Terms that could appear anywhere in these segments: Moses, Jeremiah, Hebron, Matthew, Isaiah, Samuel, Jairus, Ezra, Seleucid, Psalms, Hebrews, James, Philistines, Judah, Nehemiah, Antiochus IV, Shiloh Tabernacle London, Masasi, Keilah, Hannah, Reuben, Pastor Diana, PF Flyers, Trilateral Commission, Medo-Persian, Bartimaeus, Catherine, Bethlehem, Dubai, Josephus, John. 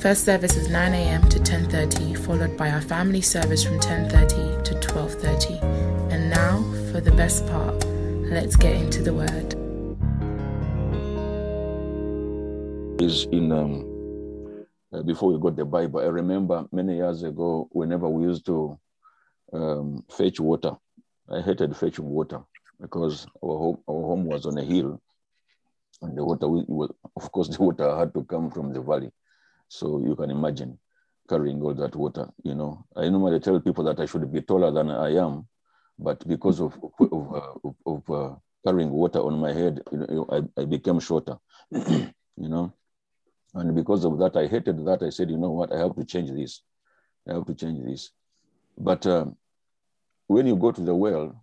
First service is 9am to 10:30, followed by our family service from 10:30 to 12:30. And now, for the best part, let's get into the word. Before we got the Bible, I remember many years ago, whenever we used to fetch water, I hated fetching water. Because our home was on a hill, and the water, the water had to come from the valley. So you can imagine carrying all that water, you know. I normally tell people that I should be taller than I am, but because of carrying water on my head, you know, I became shorter, you know. And because of that, I hated that. I said, you know what, I have to change this. But when you go to the well,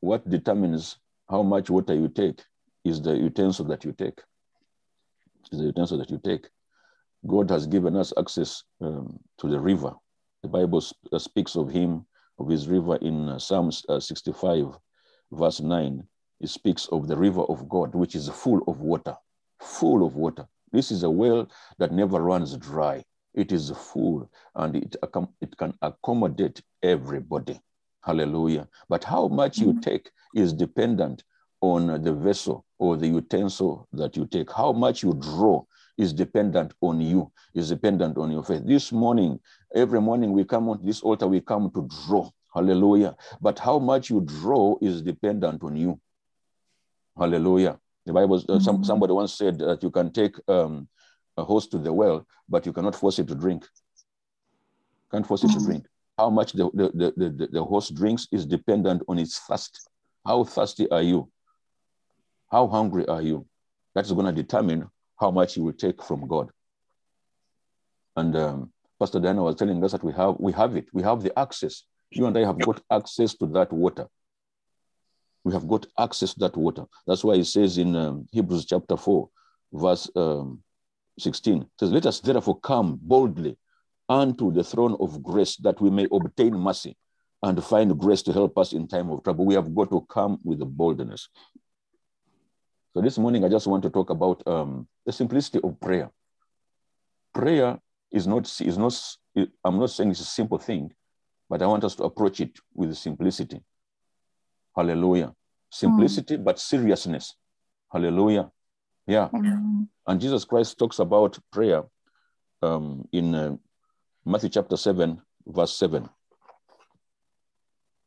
what determines how much water you take is the utensil that you take. God has given us access to the river. The Bible speaks of him, of his river in Psalms 65, verse 9. It speaks of the river of God, which is full of water. This is a well that never runs dry. It is full, and it can accommodate everybody. Hallelujah. But how much you take is dependent on the vessel or the utensil that you take. How much you draw is dependent on you, is dependent on your faith. This morning, every morning we come on this altar, we come to draw. Hallelujah. But how much you draw is dependent on you. Hallelujah. The Bible, somebody once said that you can take a horse to the well, but you cannot force it to drink. How much the horse drinks is dependent on its thirst. How thirsty are you? How hungry are you? That's going to determine how much you will take from God. And Pastor Diana was telling us that we have the access. You and I have got access to that water. That's why it says in Hebrews chapter 4, verse 16, it says, "Let us therefore come boldly unto the throne of grace, that we may obtain mercy and find grace to help us in time of trouble." We have got to come with boldness. So this morning, I just want to talk about the simplicity of prayer. Prayer is not, I'm not saying it's a simple thing, but I want us to approach it with simplicity. Hallelujah. Simplicity, but seriousness. Hallelujah. Yeah. And Jesus Christ talks about prayer in Matthew chapter 7, verse 7.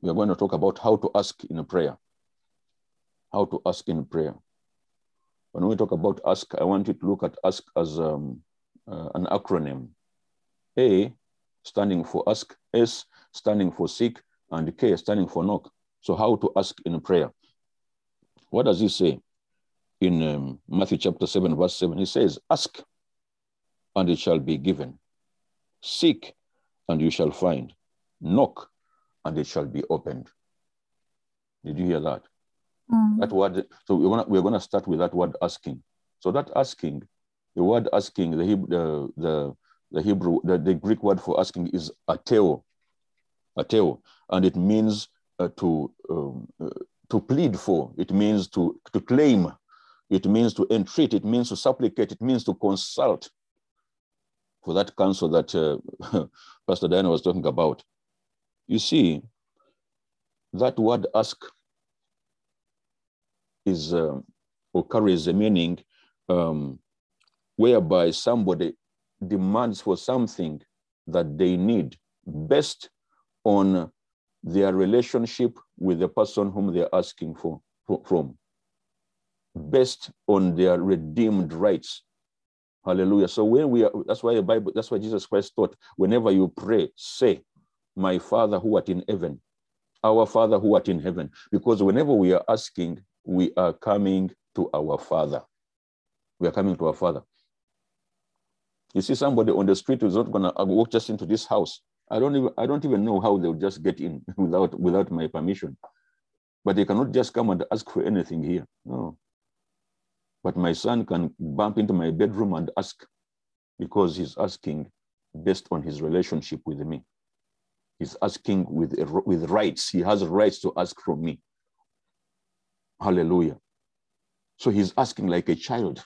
We are going to talk about how to ask in prayer. When we talk about ask, I want you to look at ask as an acronym. A standing for ask, S standing for seek, and K standing for knock. So how to ask in prayer. What does he say in Matthew chapter 7, verse 7? He says, "Ask, and it shall be given. Seek, and you shall find. Knock, and it shall be opened." Did you hear that? That word. So we're gonna start with that word asking. So that asking, the word asking, the Greek word for asking is ateo, and it means to plead for. It means to claim. It means to entreat. It means to supplicate. It means to consult. For that counsel that Pastor Diana was talking about. You see, that word ask is or carries a meaning whereby somebody demands for something that they need based on their relationship with the person whom they're asking from, based on their redeemed rights. Hallelujah. So when we are, that's why Jesus Christ taught, whenever you pray, say, "My Father who art in heaven," our Father who art in heaven. Because whenever we are asking, we are coming to our Father. You see somebody on the street who's not going to walk just into this house. I don't even know how they'll just get in without my permission. But they cannot just come and ask for anything here. No. But my son can bump into my bedroom and ask, because he's asking based on his relationship with me. He's asking with rights. He has rights to ask from me. Hallelujah. So he's asking like a child.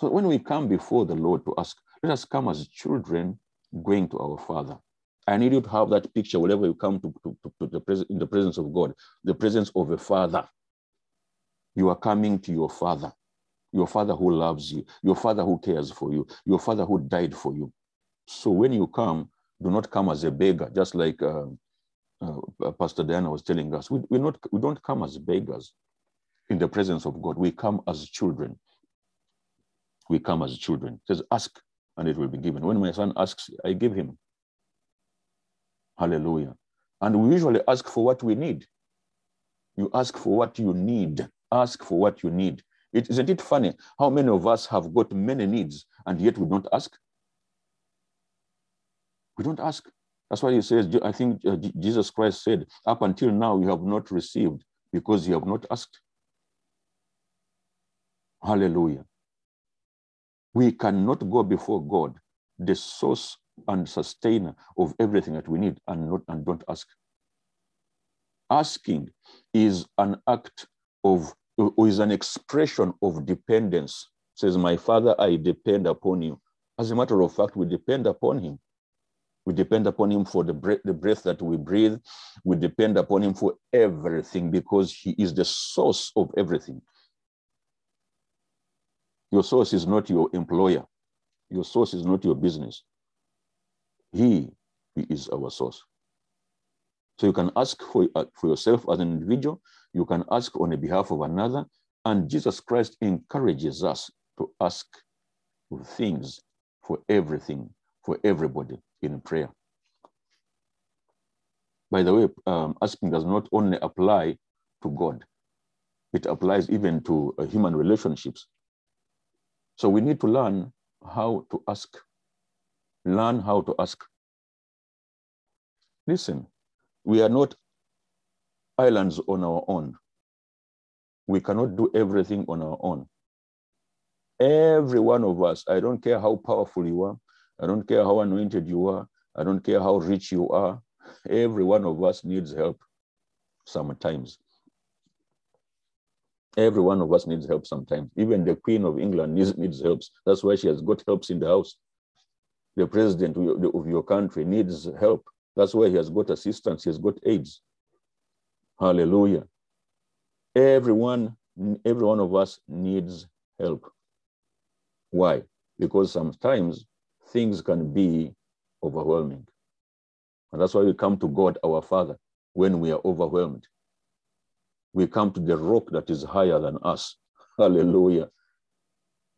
So when we come before the Lord to ask, let us come as children going to our Father. I need you to have that picture whenever you come in the presence of God, the presence of a father. You are coming to your father who loves you, your father who cares for you, your father who died for you. So when you come, do not come as a beggar, just like Pastor Diana was telling us. We don't come as beggars in the presence of God. We come as children. We come as children. It says, ask, and it will be given. When my son asks, I give him. Hallelujah. And we usually ask for what we need. You ask for what you need. Ask for what you need. Isn't it funny how many of us have got many needs and yet we don't ask? We don't ask. That's why he says, I think Jesus Christ said, up until now you have not received because you have not asked. Hallelujah. We cannot go before God, the source and sustainer of everything that we need, and don't ask. Asking is an act of, or is an expression of dependence. It says, my Father, I depend upon you. As a matter of fact, we depend upon him. We depend upon him for the breath that we breathe. We depend upon him for everything because he is the source of everything. Your source is not your employer. Your source is not your business. He is our source. So you can ask for yourself as an individual. You can ask on the behalf of another. And Jesus Christ encourages us to ask for things, for everything, for everybody in prayer. By the way, asking does not only apply to God. It applies even to human relationships. So we need to learn how to ask. Learn how to ask. Listen, we are not islands on our own. We cannot do everything on our own. Every one of us, I don't care how powerful you are. I don't care how anointed you are. I don't care how rich you are. Every one of us needs help sometimes. Every one of us needs help sometimes. Even the Queen of England needs help. That's why she has got helps in the house. The president of your country needs help. That's why he has got assistance. He has got aids. Hallelujah. Every one of us needs help. Why? Because sometimes things can be overwhelming. And that's why we come to God, our Father, when we are overwhelmed. We come to the rock that is higher than us. Hallelujah.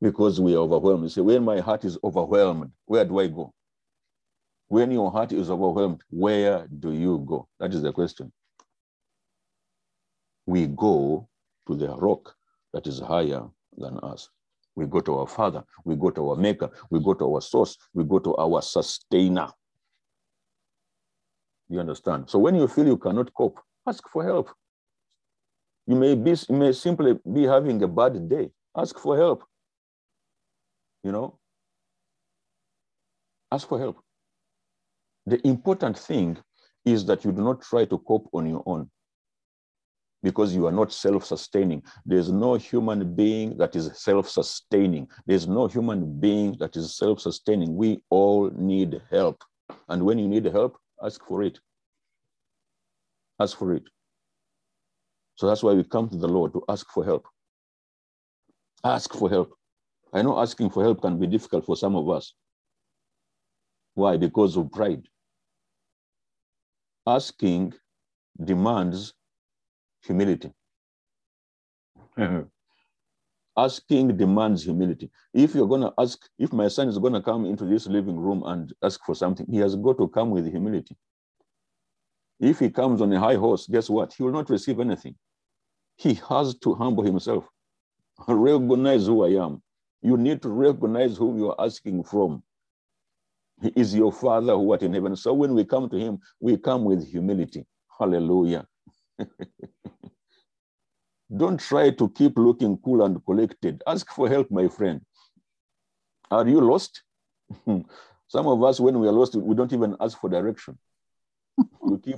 Because we are overwhelmed. You say, when my heart is overwhelmed, where do I go? When your heart is overwhelmed, where do you go? That is the question. We go to the rock that is higher than us. We go to our Father. We go to our Maker. We go to our source. We go to our sustainer. You understand? So when you feel you cannot cope, ask for help. You may simply be having a bad day. Ask for help. You know? Ask for help. The important thing is that you do not try to cope on your own, because you are not self-sustaining. There's no human being that is self-sustaining. There's no human being that is self-sustaining. We all need help. And when you need help, ask for it. Ask for it. So that's why we come to the Lord, to ask for help. Ask for help. I know asking for help can be difficult for some of us. Why? Because of pride. Asking demands humility. Asking demands humility. If you're going to ask, if my son is going to come into this living room and ask for something, he has got to come with humility. If he comes on a high horse, guess what? He will not receive anything. He has to humble himself. Recognize who I am. You need to recognize whom you are asking from. He is your Father who art in heaven. So when we come to him, we come with humility. Hallelujah. Don't try to keep looking cool and collected. Ask for help, my friend. Are you lost? Some of us, when we are lost, we don't even ask for direction. We keep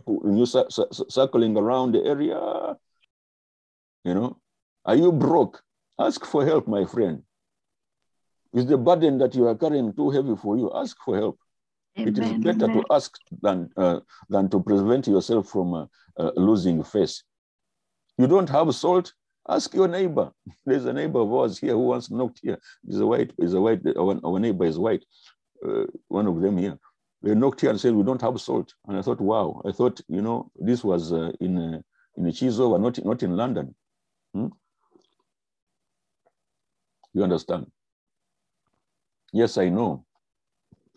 circling around the area. You know, are you broke? Ask for help, my friend. Is the burden that you are carrying too heavy for you? Ask for help. Amen. It is better to ask than to prevent yourself from losing face. You don't have salt? Ask your neighbor. There's a neighbor of ours here who once knocked here. He's a white. Our neighbor is white. One of them here. They knocked here and said, we don't have salt. And I thought, wow. I thought, you know, this was in Chizover, not in London. Hmm? You understand? Yes, I know.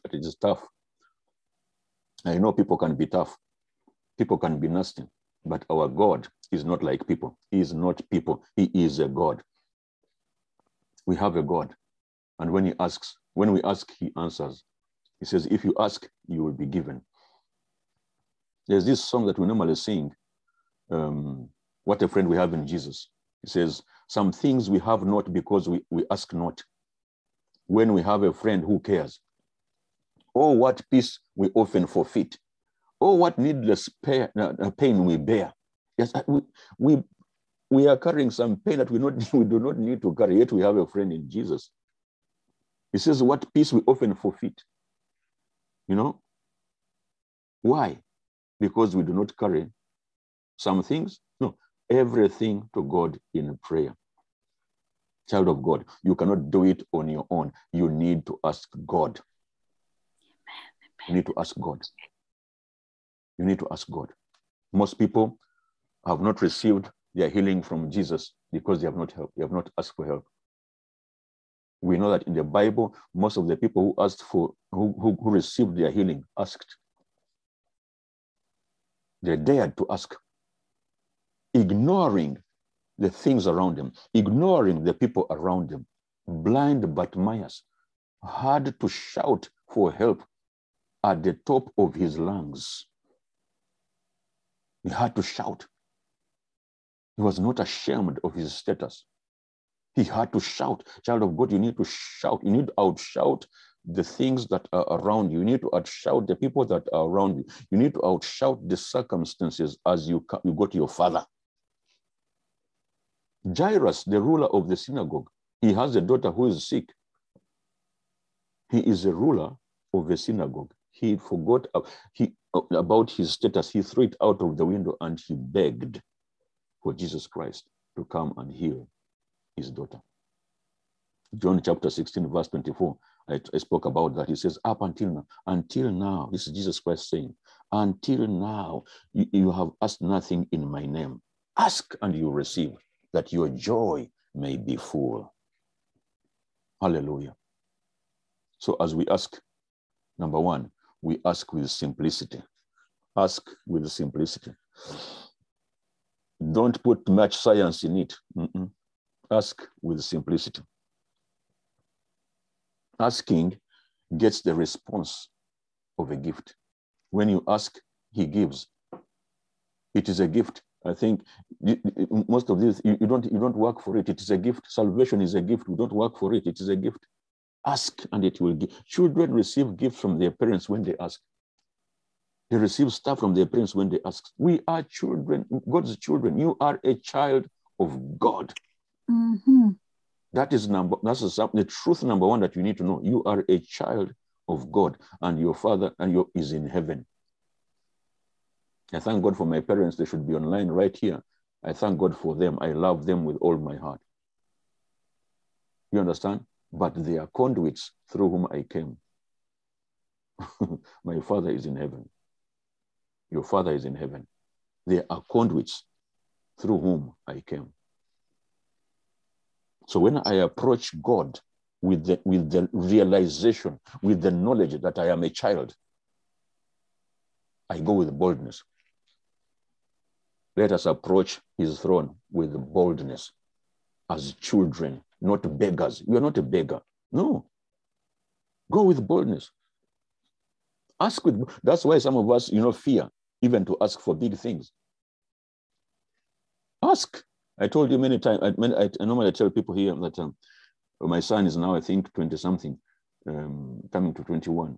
But it is tough. I know people can be tough. People can be nasty. But our God is not like people. He is not people. He is a God. We have a God. And when he asks, when we ask, he answers. He says, if you ask, you will be given. There's this song that we normally sing, What a Friend We Have in Jesus. It says, some things we have not because we ask not. When we have a friend who cares. Oh, what peace we often forfeit. Oh, what needless pain we bear. Yes, we are carrying some pain that we do not need to carry, yet we have a friend in Jesus. He says, what peace we often forfeit. You know? Why? Because we do not carry some things. No, everything to God in prayer. Child of God, you cannot do it on your own. You need to ask God. You need to ask God. You need to ask God. Most people have not received their healing from Jesus because they have not helped. They have not asked for help. We know that in the Bible, most of the people who asked for, who received their healing, asked. They dared to ask, ignoring the things around them, ignoring the people around them, blind Bartimaeus had to shout for help at the top of his lungs. He had to shout. He was not ashamed of his status. He had to shout. Child of God, you need to shout. You need to outshout the things that are around you. You need to outshout the people that are around you. You need to outshout the circumstances as you go to your father. Jairus, the ruler of the synagogue, he has a daughter who is sick. He is a ruler of a synagogue. He forgot about his status. He threw it out of the window and he begged for Jesus Christ to come and heal his daughter. John chapter 16, verse 24, I spoke about that. He says, up until now, this is Jesus Christ saying, until now, you have asked nothing in my name. Ask and you receive, that your joy may be full. Hallelujah. So as we ask, number one, we ask with simplicity. Ask with simplicity. Don't put much science in it. Mm-mm. Ask with simplicity. Asking gets the response of a gift. When you ask, he gives. It is a gift. I think most of this, you don't work for it. It is a gift. Salvation is a gift. We don't work for it. It is a gift. Ask and it will give. Children receive gifts from their parents when they ask. They receive stuff from their parents when they ask. We are children, God's children. You are a child of God. Mm-hmm. That is the truth number one that you need to know. You are a child of God, and your father is in heaven. I thank God for my parents. They should be online right here. I thank God for them. I love them with all my heart. You understand? But they are conduits through whom I came. My father is in heaven. Your father is in heaven. They are conduits through whom I came. So when I approach God with the realization, with the knowledge that I am a child, I go with boldness. Let us approach his throne with boldness as children not beggars. You are not a beggar. No. Go with boldness. Ask with, that's why some of us, you know, fear even to ask for big things. Ask. I told you many times, I normally tell people here that my son is now, I think, 20-something, coming to 21.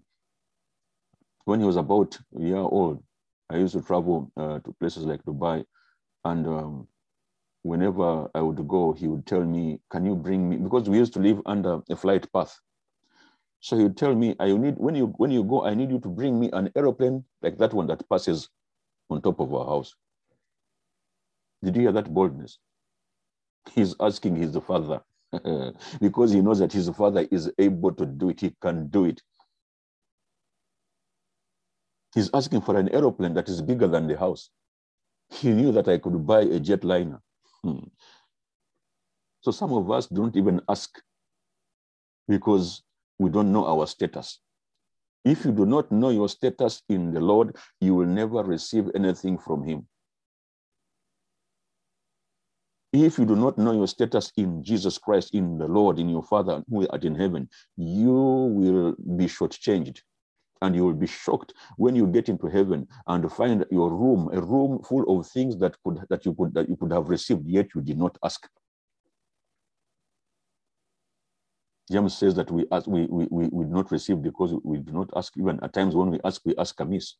When he was about a year old, I used to travel to places like Dubai, and whenever I would go, he would tell me, can you bring me, because we used to live under a flight path. So he would tell me, I need, when you go, I need you to bring me an aeroplane like that one that passes on top of our house. Did you hear that boldness? He's asking his father because he knows that his father is able to do it. He can do it. He's asking for an aeroplane that is bigger than the house. He knew that I could buy a jetliner. So some of us don't even ask because we don't know our status. If you do not know your status in the Lord, you will never receive anything from him. If you do not know your status in Jesus Christ, in the Lord, in your Father who art in heaven, you will be shortchanged. And you will be shocked when you get into heaven and find your room, a room full of things that you could have received, yet you did not ask. James says that we do not receive because we do not ask. Even at times when we ask amiss.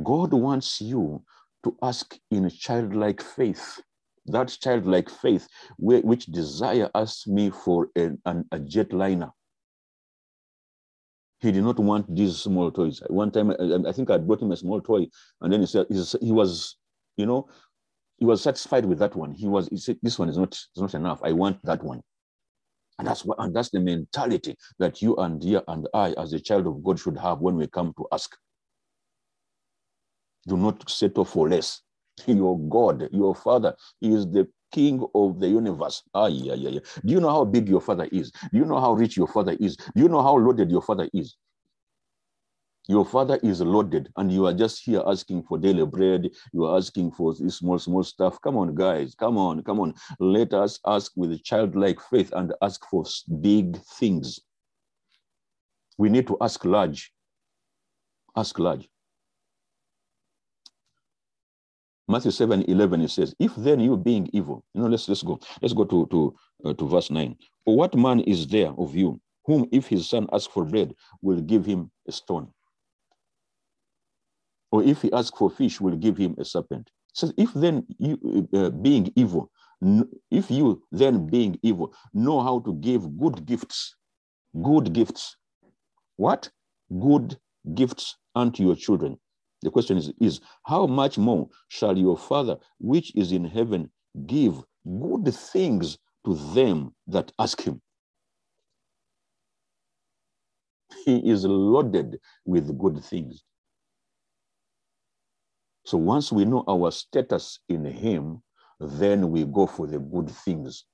God wants you to ask in childlike faith. That childlike faith which desire asked me for a jetliner. He did not want these small toys. One time, I think I brought him a small toy, and then he said he was satisfied with that one. He said, "This one is not enough. I want that one." And that's the mentality that you and dear and I, as a child of God, should have when we come to ask. Do not settle for less. Your God, your Father, He is the King of the universe. Do you know how big your Father is? Do you know how rich your Father is? Do you know how loaded your Father is? Your Father is loaded, and you are just here asking for daily bread. You are asking for this small stuff. Come on, guys. Come on. Let us ask with childlike faith and ask for big things. We need to ask large. Ask large. Matthew 7:11, it says, if then you being evil, let's go to verse 9. For what man is there of you, whom if his son asks for bread, will give him a stone? Or if he asks for fish, will give him a serpent? It says, if then you being evil, if you then being evil, know how to give good gifts. What? Good gifts unto your children. The question is how much more shall your Father, which is in heaven, give good things to them that ask him? He is loaded with good things. So once we know our status in him, then we go for the good things.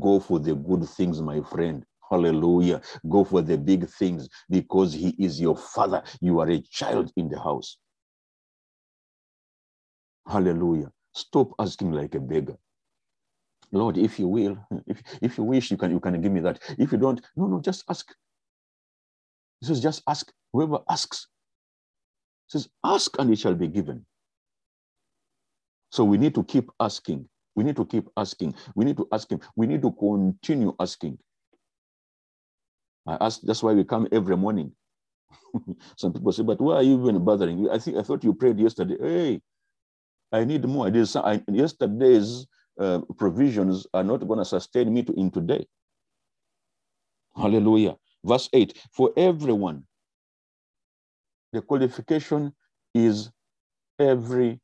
Go for the good things, my friend. Hallelujah. Go for the big things because he is your Father. You are a child in the house. Hallelujah. Stop asking like a beggar. Lord, if you will, if you wish, you can give me that. If you don't, no, just ask. He says, just ask. Whoever asks. He says, ask and it shall be given. So we need to keep asking. We need to keep asking. We need to ask him. We need to continue asking. I ask, that's why we come every morning. Some people say, but why are you even bothering? I thought you prayed yesterday. Hey. I need more. Yesterday's provisions are not going to sustain me in today. Hallelujah. Verse 8, for everyone, the qualification is everyone.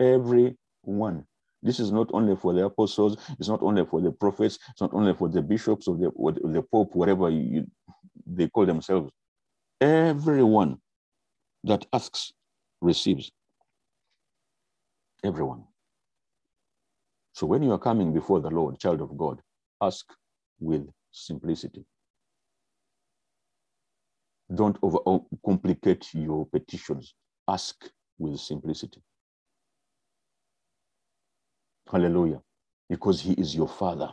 Everyone. This is not only for the apostles. It's not only for the prophets. It's not only for the bishops or the pope, whatever they call themselves. Everyone that asks receives. Everyone. So when you are coming before the Lord, child of God, ask with simplicity. Don't overcomplicate your petitions. Ask with simplicity. Hallelujah. because he is your father.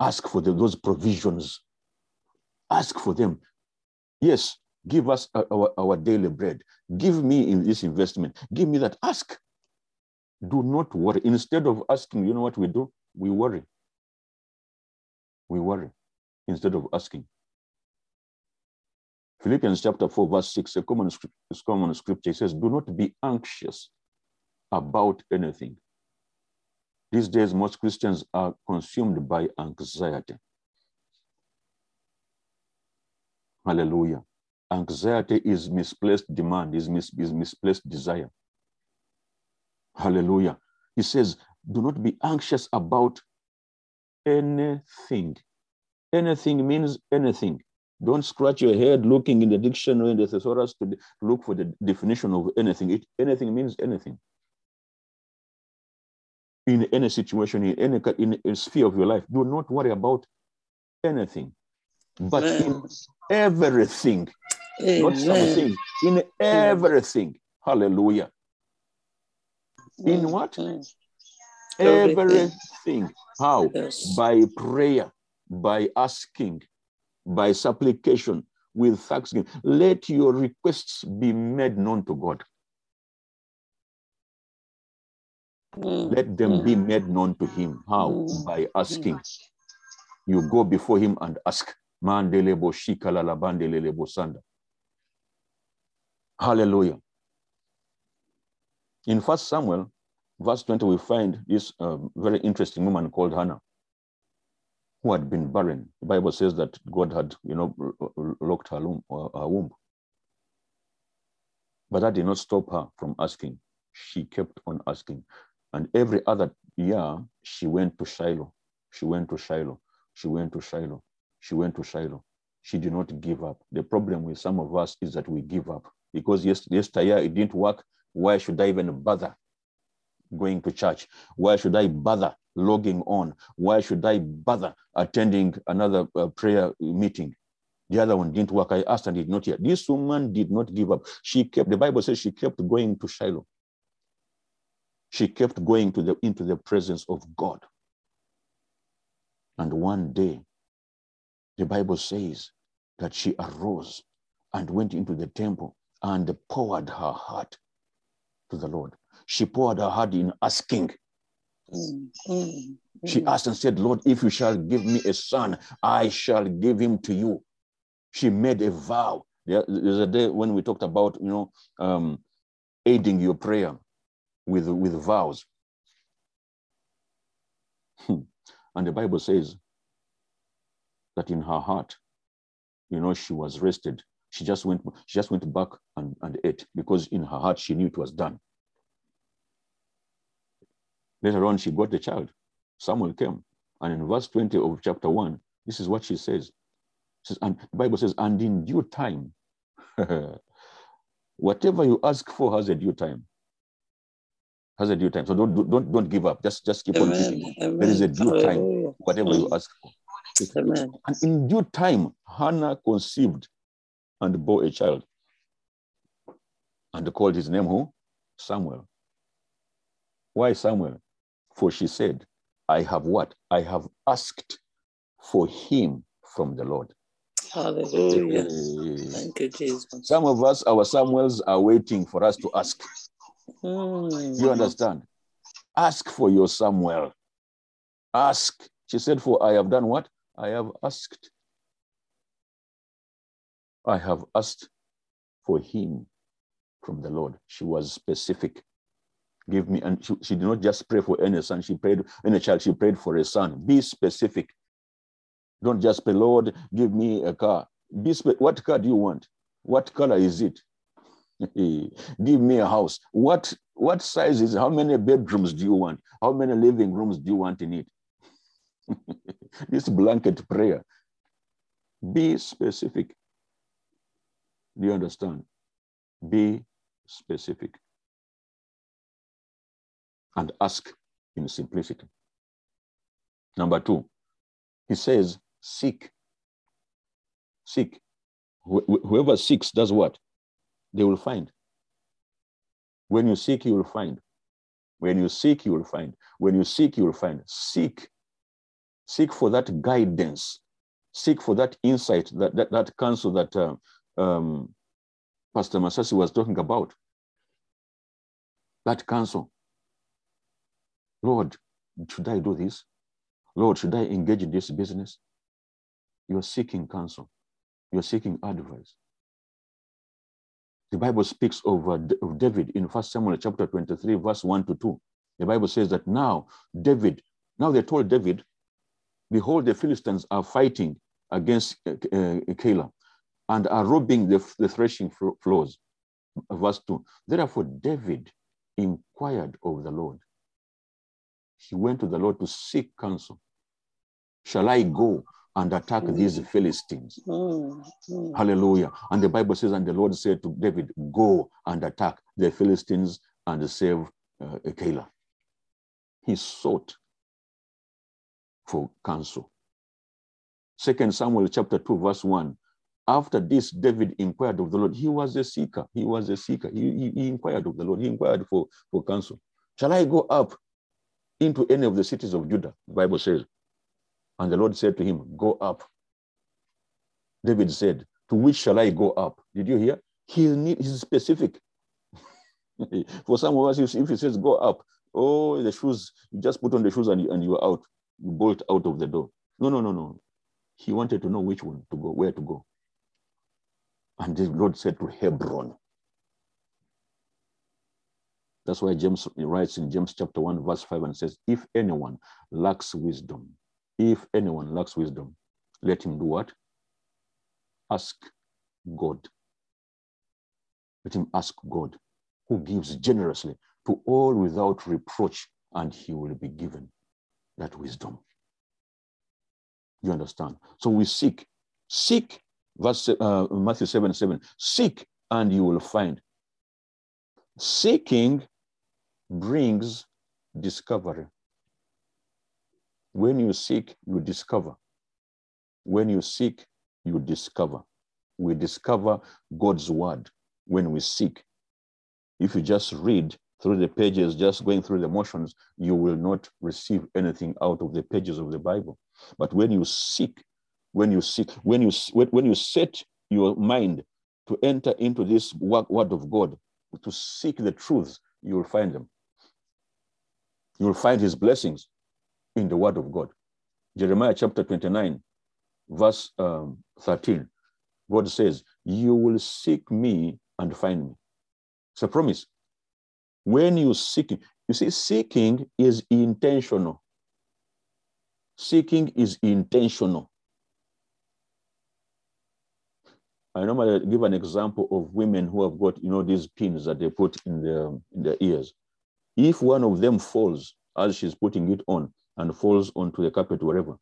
Ask for those provisions. Ask for them. Yes, give us our daily bread. Give me in this investment. Give me that. Ask. Do not worry. Instead of asking, you know what we do? We worry. We worry instead of asking. Philippians chapter 4, verse 6, a common scripture, it says, do not be anxious about anything. These days, most Christians are consumed by anxiety. Hallelujah. Anxiety is misplaced demand, is misplaced desire. Hallelujah. He says, do not be anxious about anything. Anything means anything. Don't scratch your head looking in the dictionary and the thesaurus to look for the definition of anything. Anything means anything. In any situation, in a sphere of your life, do not worry about anything. But in everything, not something, in everything. Hallelujah. In what? Everything. How? By prayer, by asking, by supplication, with thanksgiving. Let your requests be made known to God. Let them be made known to him. How? By asking. You go before him and ask. Hallelujah. In 1 Samuel, verse 20, we find this very interesting woman called Hannah, who had been barren. The Bible says that God had, locked her womb. But that did not stop her from asking. She kept on asking. And every other year, she went to Shiloh. She went to Shiloh. She went to Shiloh. She went to Shiloh. She did not give up. The problem with some of us is that we give up. Because yesteryear it didn't work. Why should I even bother going to church? Why should I bother logging on? Why should I bother attending another prayer meeting? The other one didn't work. I asked and did not hear. This woman did not give up. She kept, the Bible says she kept going to Shiloh. She kept going into the presence of God. And one day, the Bible says that she arose and went into the temple and poured her heart to the Lord. She poured her heart in asking. She asked and said, Lord, if you shall give me a son, I shall give him to you. She made a vow. There's a day when we talked about, aiding your prayer with vows. And the Bible says that in her heart, she was rested. She just went back and ate, because in her heart she knew it was done. Later on, she got the child. Samuel came. And in verse 20 of chapter 1, this is what she says. And the Bible says, and in due time, whatever you ask for has a due time. Has a due time. So don't give up. Just keep on giving. There is a due time, whatever you ask for. And in due time, Hannah conceived and bore a child. And called his name who? Samuel. Why Samuel? For she said, I have what? I have asked for him from the Lord. Hallelujah. Thank you, Jesus. Some of us, our Samuels are waiting for us to ask. You understand? Ask for your Samuel. Ask. She said, for I have done what? I have asked. I have asked for him from the Lord. She was specific. Give me, and she did not just pray for any son. She prayed, any child, she prayed for a son. Be specific. Don't just pray, Lord, give me a car. What car do you want? What color is it? Give me a house. What size is it? How many bedrooms do you want? How many living rooms do you want in it? This blanket prayer. Be specific. Do you understand? Be specific. And ask in simplicity. Number two, he says, seek. Seek. Whoever seeks does what? They will find. When you seek, you will find. When you seek, you will find. When you seek, you will find. Seek. Seek for that guidance. Seek for that insight, that counsel that Pastor Masasi was talking about. That counsel. Lord, should I do this? Lord, should I engage in this business? You're seeking counsel. You're seeking advice. The Bible speaks of David in 1 Samuel chapter 23, verse 1 to 2. The Bible says that now they told David, behold, the Philistines are fighting against Keilah and are robbing the threshing floors. Verse 2. Therefore, David inquired of the Lord. He went to the Lord to seek counsel. Shall I go and attack these Philistines? Hallelujah. And the Bible says, and the Lord said to David, go and attack the Philistines and save Keilah. He sought for counsel. 2 Samuel chapter 2, verse 1. After this, David inquired of the Lord. He was a seeker. He was a seeker. He inquired of the Lord. He inquired for counsel. Shall I go up into any of the cities of Judah? The Bible says, and the Lord said to him, go up. David said, to which shall I go up? Did you hear? He's specific. For some of us, if he says go up, oh, the shoes, you just put on the shoes and you are out. You bolt out of the door. No. He wanted to know which one to go, where to go. And the Lord said to Hebron. That's why James writes in James chapter 1, verse 5 and says, if anyone lacks wisdom, let him do what? Ask God. Let him ask God, who gives generously to all without reproach, and he will be given that wisdom. You understand? So we seek. Seek, verse, Matthew 7:7. Seek and you will find. Seeking brings discovery. When you seek, you discover. When you seek, you discover. We discover God's word when we seek. If you just read through the pages, just going through the motions, you will not receive anything out of the pages of the Bible. But when you set your mind to enter into this word of God, to seek the truths, you will find them. You will find his blessings in the word of God. Jeremiah chapter 29, verse 13. God says, you will seek me and find me. It's a promise. When you seek, you see, seeking is intentional. Seeking is intentional. I normally give an example of women who have got, these pins that they put in their ears. If one of them falls as she's putting it on and falls onto the carpet, wherever,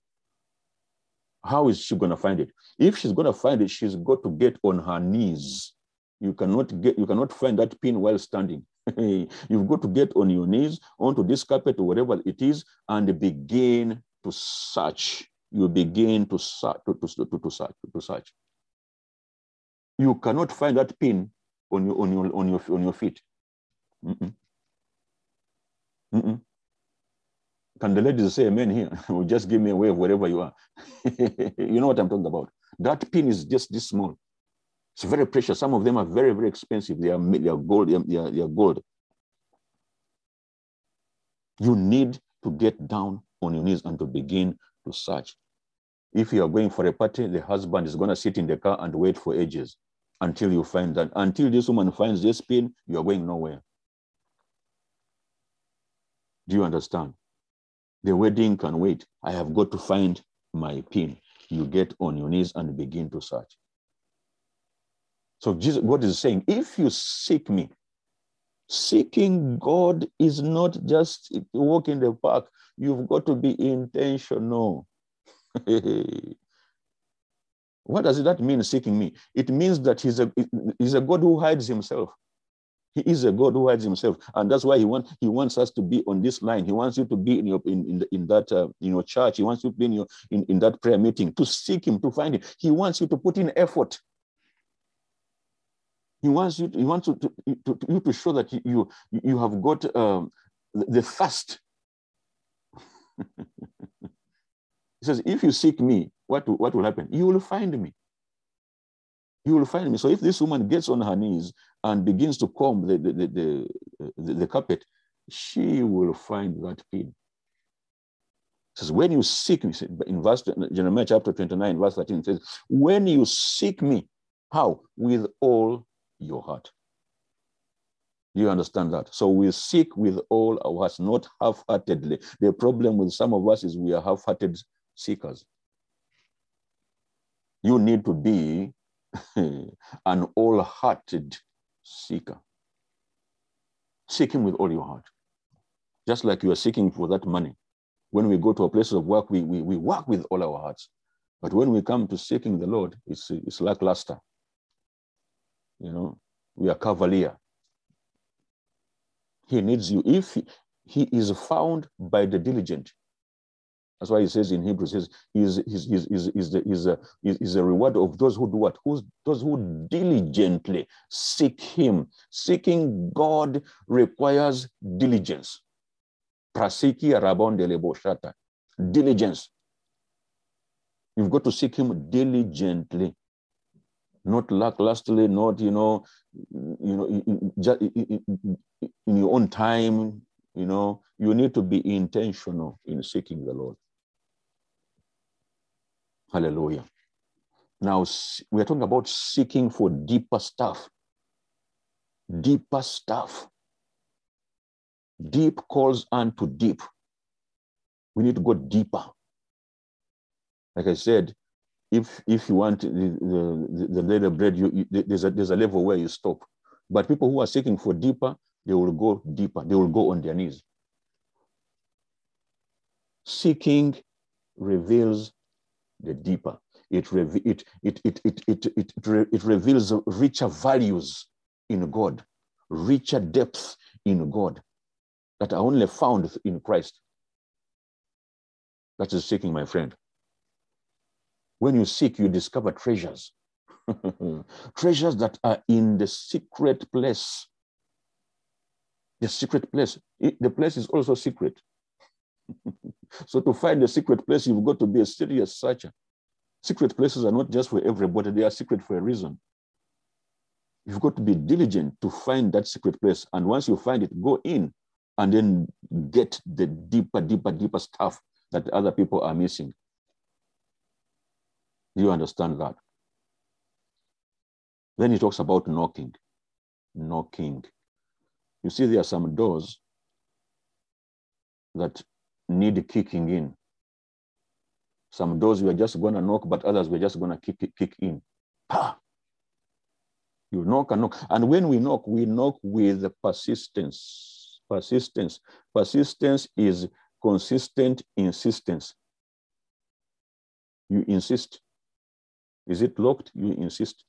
how is she going to find it? If she's going to find it, she's got to get on her knees. You cannot find that pin while standing. You've got to get on your knees, onto this carpet or wherever it is, and begin to search. You begin to search, to search. You cannot find that pin on your feet. Mm-mm. Mm-mm. Can the ladies say amen here? Just give me a wave wherever you are. You know what I'm talking about. That pin is just this small. It's very precious. Some of them are very, very expensive. They are gold. They are gold. You need to get down on your knees and to begin to search. If you are going for a party, the husband is going to sit in the car and wait for ages until you find that. Until this woman finds this pin, you are going nowhere. Do you understand? The wedding can wait. I have got to find my pin. You get on your knees and begin to search. So Jesus, God is saying, if you seek me, seeking God is not just a walk in the park. You've got to be intentional. What does that mean, seeking me? It means that he's a God who hides himself. He is a God who hides himself. And that's why he wants us to be on this line. He wants you to be in your church. He wants you to be in that prayer meeting, to seek him, to find him. He wants you to put in effort. He wants you to show that you have got the first. He says, if you seek me, what will happen? You will find me. You will find me. So if this woman gets on her knees and begins to comb the carpet, she will find that pin. It says, when you seek me, in verse, Jeremiah chapter 29, verse 13, it says, when you seek me, how? With all your heart. Do you understand that? So we seek with all our hearts, not half-heartedly. The problem with some of us is we are half-hearted seekers. You need to be an all-hearted seeker. Seek him with all your heart. Just like you are seeking for that money. When we go to a place of work, we work with all our hearts. But when we come to seeking the Lord, it's lackluster. You know, we are cavalier. He needs you. If he is found by the diligent, that's why he says in Hebrews, is a reward of those who do what? Those who diligently seek him. Seeking God requires diligence. Diligence. You've got to seek him diligently, not lacklusterly, not in your own time. You know, you need to be intentional in seeking the Lord. Hallelujah. Now, we're talking about seeking for deeper stuff. Deeper stuff. Deep calls unto deep. We need to go deeper. Like I said, if you want the later bread, there's a level where you stop. But people who are seeking for deeper, they will go deeper. They will go on their knees. Seeking reveals the deeper. It reveals richer values in God, richer depth in God that are only found in Christ. That is seeking, my friend. When you seek, you discover treasures. Treasures that are in the secret place. The secret place. The place is also secret. So to find the secret place, you've got to be a serious searcher. Secret places are not just for everybody. They are secret for a reason. You've got to be diligent to find that secret place. And once you find it, go in and then get the deeper stuff that other people are missing. Do you understand that? Then he talks about knocking. Knocking. You see, there are some doors that need kicking in. Some doors we are just going to knock, but others we are just going to kick in. Ha! You knock and knock. And when we knock with persistence. Persistence. Persistence is consistent insistence. You insist. Is it locked? You insist.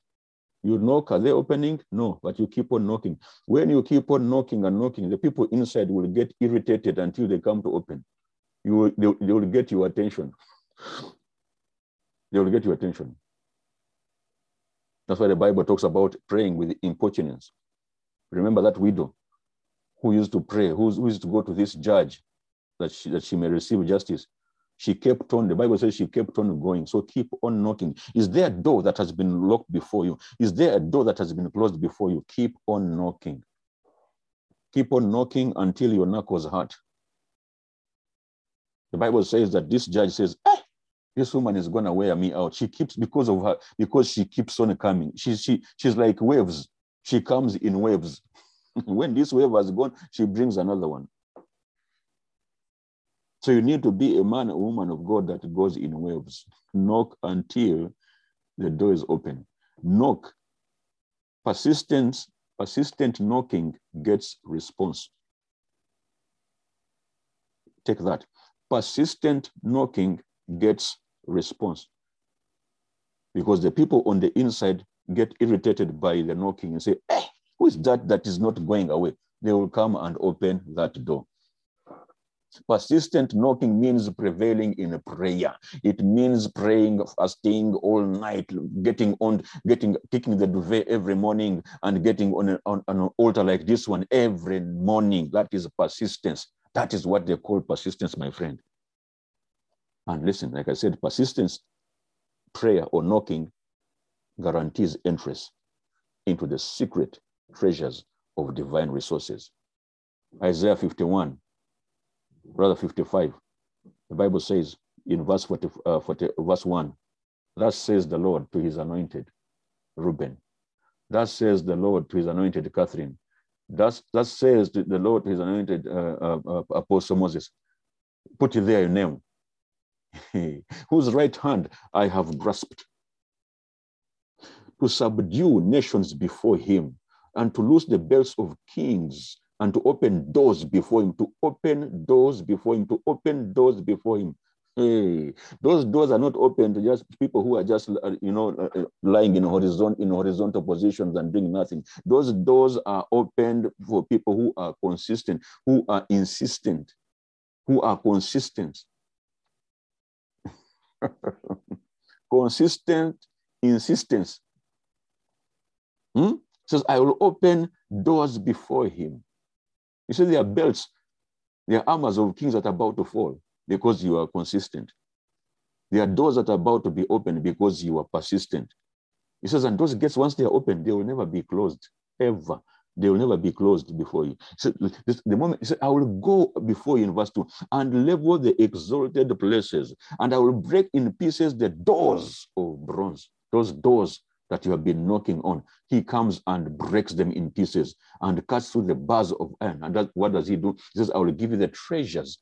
You knock, are they opening? No, but you keep on knocking. When you keep on knocking and knocking, the people inside will get irritated until they come to open. They will get your attention. They will get your attention. That's why the Bible talks about praying with importunance. Remember that widow who used to pray, who used to go to this judge that she may receive justice. She kept on, the Bible says she kept on going. So keep on knocking. Is there a door that has been locked before you? Is there a door that has been closed before you? Keep on knocking. Keep on knocking until your knock was heard. The Bible says that this judge says, this woman is going to wear me out. She keeps, because she keeps on coming. She's like waves. She comes in waves. When this wave has gone, she brings another one. So you need to be a man or woman of God that goes in waves. Knock until the door is open. Knock. Persistence, persistent knocking gets response. Take that. Persistent knocking gets response. Because the people on the inside get irritated by the knocking and say, who is that is not going away? They will come and open that door. Persistent knocking means prevailing in prayer. It means praying, fasting all night, kicking the duvet every morning and getting on an altar like this one every morning. That is persistence. That is what they call persistence, my friend. And listen, like I said, persistence, prayer or knocking guarantees entrance into the secret treasures of divine resources. Isaiah 51, rather 55, the Bible says in verse 1, thus says the Lord to his anointed Reuben, thus says the Lord to his anointed Catherine, thus says the Lord to his anointed Apostle Moses, put there your name, whose right hand I have grasped, to subdue nations before him, and to loose the belts of kings, and to open doors before him, to open doors before him, to open doors before him. Hey, those doors are not open to just people who are just, lying in horizontal positions and doing nothing. Those doors are opened for people who are consistent, who are insistent, who are consistent. Consistent insistence. It says, I will open doors before him. You see, there are belts, there are armors of kings that are about to fall because you are consistent. There are doors that are about to be opened because you are persistent. He says, and those gates, once they are open, they will never be closed, ever. They will never be closed before you. So the moment he said, I will go before you in verse 2 and level the exalted places, and I will break in pieces the doors of bronze, those doors that you have been knocking on. He comes and breaks them in pieces and cuts through the bars of iron. And what does he do? He says, I will give you the treasures,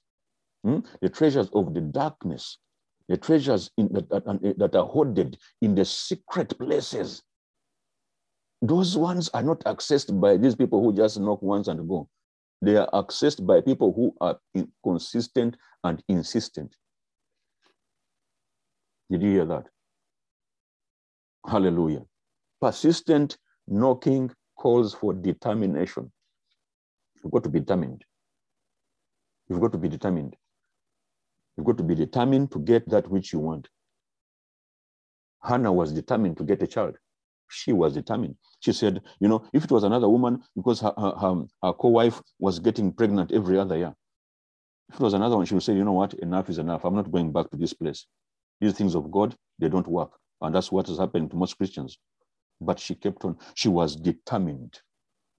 the treasures of the darkness, the treasures that are hoarded in the secret places. Those ones are not accessed by these people who just knock once and go. They are accessed by people who are consistent and insistent. Did you hear that? Hallelujah. Persistent knocking calls for determination. You've got to be determined. You've got to be determined. You've got to be determined to get that which you want. Hannah was determined to get a child. She was determined. She said, if it was another woman, because her co-wife was getting pregnant every other year. If it was another one, she would say, you know what, enough is enough. I'm not going back to this place. These things of God, they don't work. And that's what has happened to most Christians. But she kept on. She was determined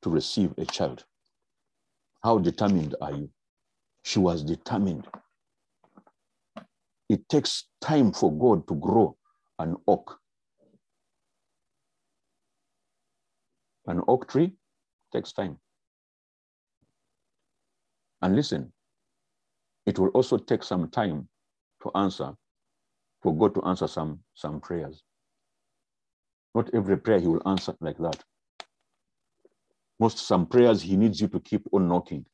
to receive a child. How determined are you? She was determined. It takes time for God to grow an oak. An oak tree takes time. And listen, it will also take some time for God to answer some prayers. Not every prayer he will answer like that. Some prayers he needs you to keep on knocking.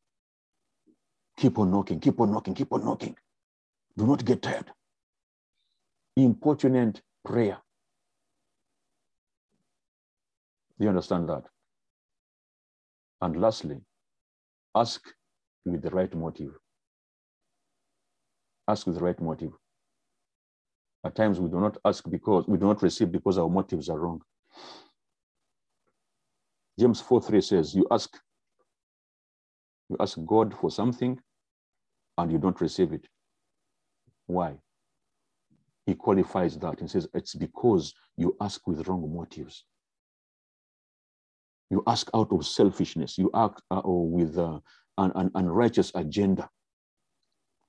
Keep on knocking, keep on knocking, keep on knocking. Do not get tired. Importunate prayer. Do you understand that? And lastly, ask with the right motive. Ask with the right motive. At times we do not ask because we do not receive because our motives are wrong. James 4:3 says, you ask God for something and you don't receive it. Why? He qualifies that and says it's because you ask with wrong motives. You ask out of selfishness. You ask with an unrighteous agenda.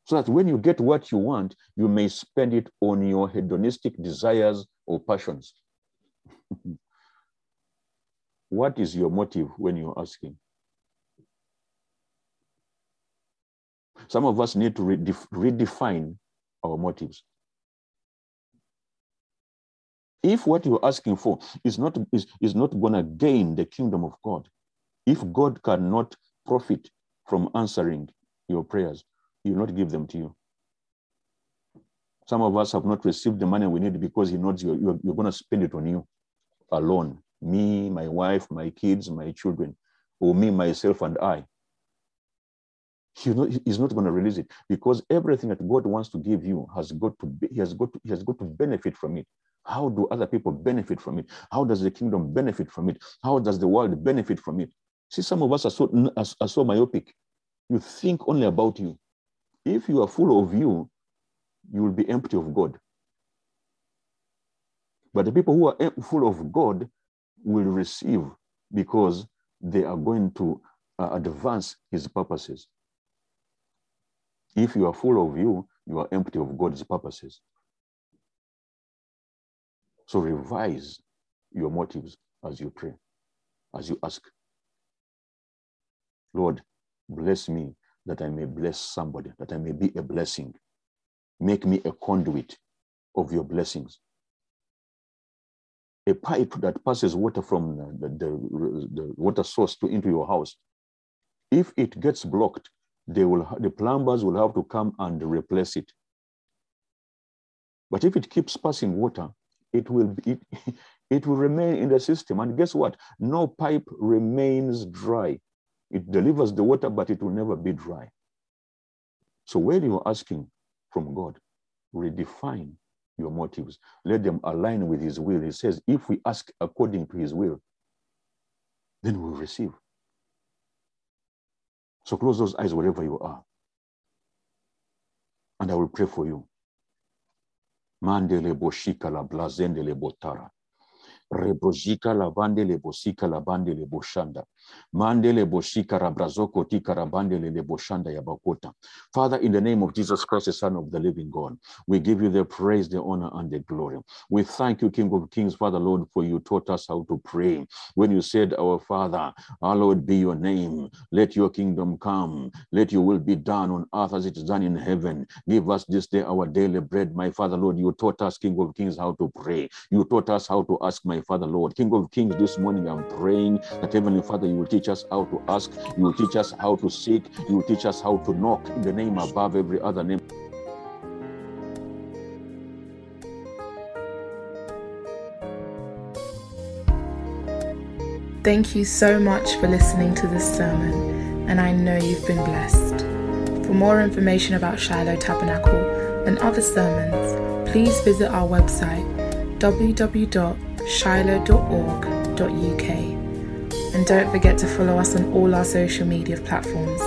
So that when you get what you want, you may spend it on your hedonistic desires or passions. What is your motive when you're asking? Some of us need to redefine our motives. If what you're asking for is not going to gain the kingdom of God, if God cannot profit from answering your prayers, he will not give them to you. Some of us have not received the money we need because he knows you're going to spend it on you alone. Me, my wife, my kids, my children, or me, myself, and I. he's not going to release it, because everything that God wants to give you has got to benefit from it. How do other people benefit from it? How does the kingdom benefit from it? How does the world benefit from it? See, some of us are so myopic. You think only about you. If you are full of you, you will be empty of God. But the people who are full of God will receive, because they are going to advance his purposes. If you are full of you, you are empty of God's purposes. So revise your motives as you pray, as you ask. Lord, bless me that I may bless somebody, that I may be a blessing. Make me a conduit of your blessings. A pipe that passes water from the water source into your house. If it gets blocked, the plumbers will have to come and replace it. But if it keeps passing water, it will remain in the system. And guess what? No pipe remains dry. It delivers the water, but it will never be dry. So when you are asking from God, redefine your motives. Let them align with his will. He says, if we ask according to his will, then we'll receive. So close those eyes wherever you are, and I will pray for you. Mandele boshika la blazende le botara. Rebojika lavande le bosika labande le boshanda. Mandele boshika rabrazoko tika rabande le boshanda yabakota. Father, in the name of Jesus Christ, the Son of the living God, we give you the praise, the honor, and the glory. We thank you, King of Kings, Father, Lord, for you taught us how to pray. When you said, our Father, our Lord be your name. Let your kingdom come. Let your will be done on earth as it is done in heaven. Give us this day our daily bread, my Father, Lord. You taught us, King of Kings, how to pray. You taught us how to ask, my Father, Lord. King of Kings, this morning I'm praying that, Heavenly Father, you will teach us how to ask, you will teach us how to seek, you will teach us how to knock in the name above every other name. Thank you so much for listening to this sermon, and I know you've been blessed. For more information about Shiloh Tabernacle and other sermons, please visit our website, www.shiloh.org.uk, and don't forget to follow us on all our social media platforms,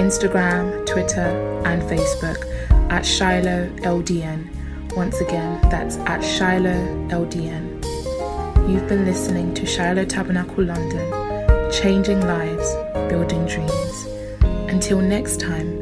Instagram, Twitter and Facebook at Shiloh LDN. Once again, that's at Shiloh LDN. You've been listening to Shiloh Tabernacle London, changing lives, building dreams. Until next time.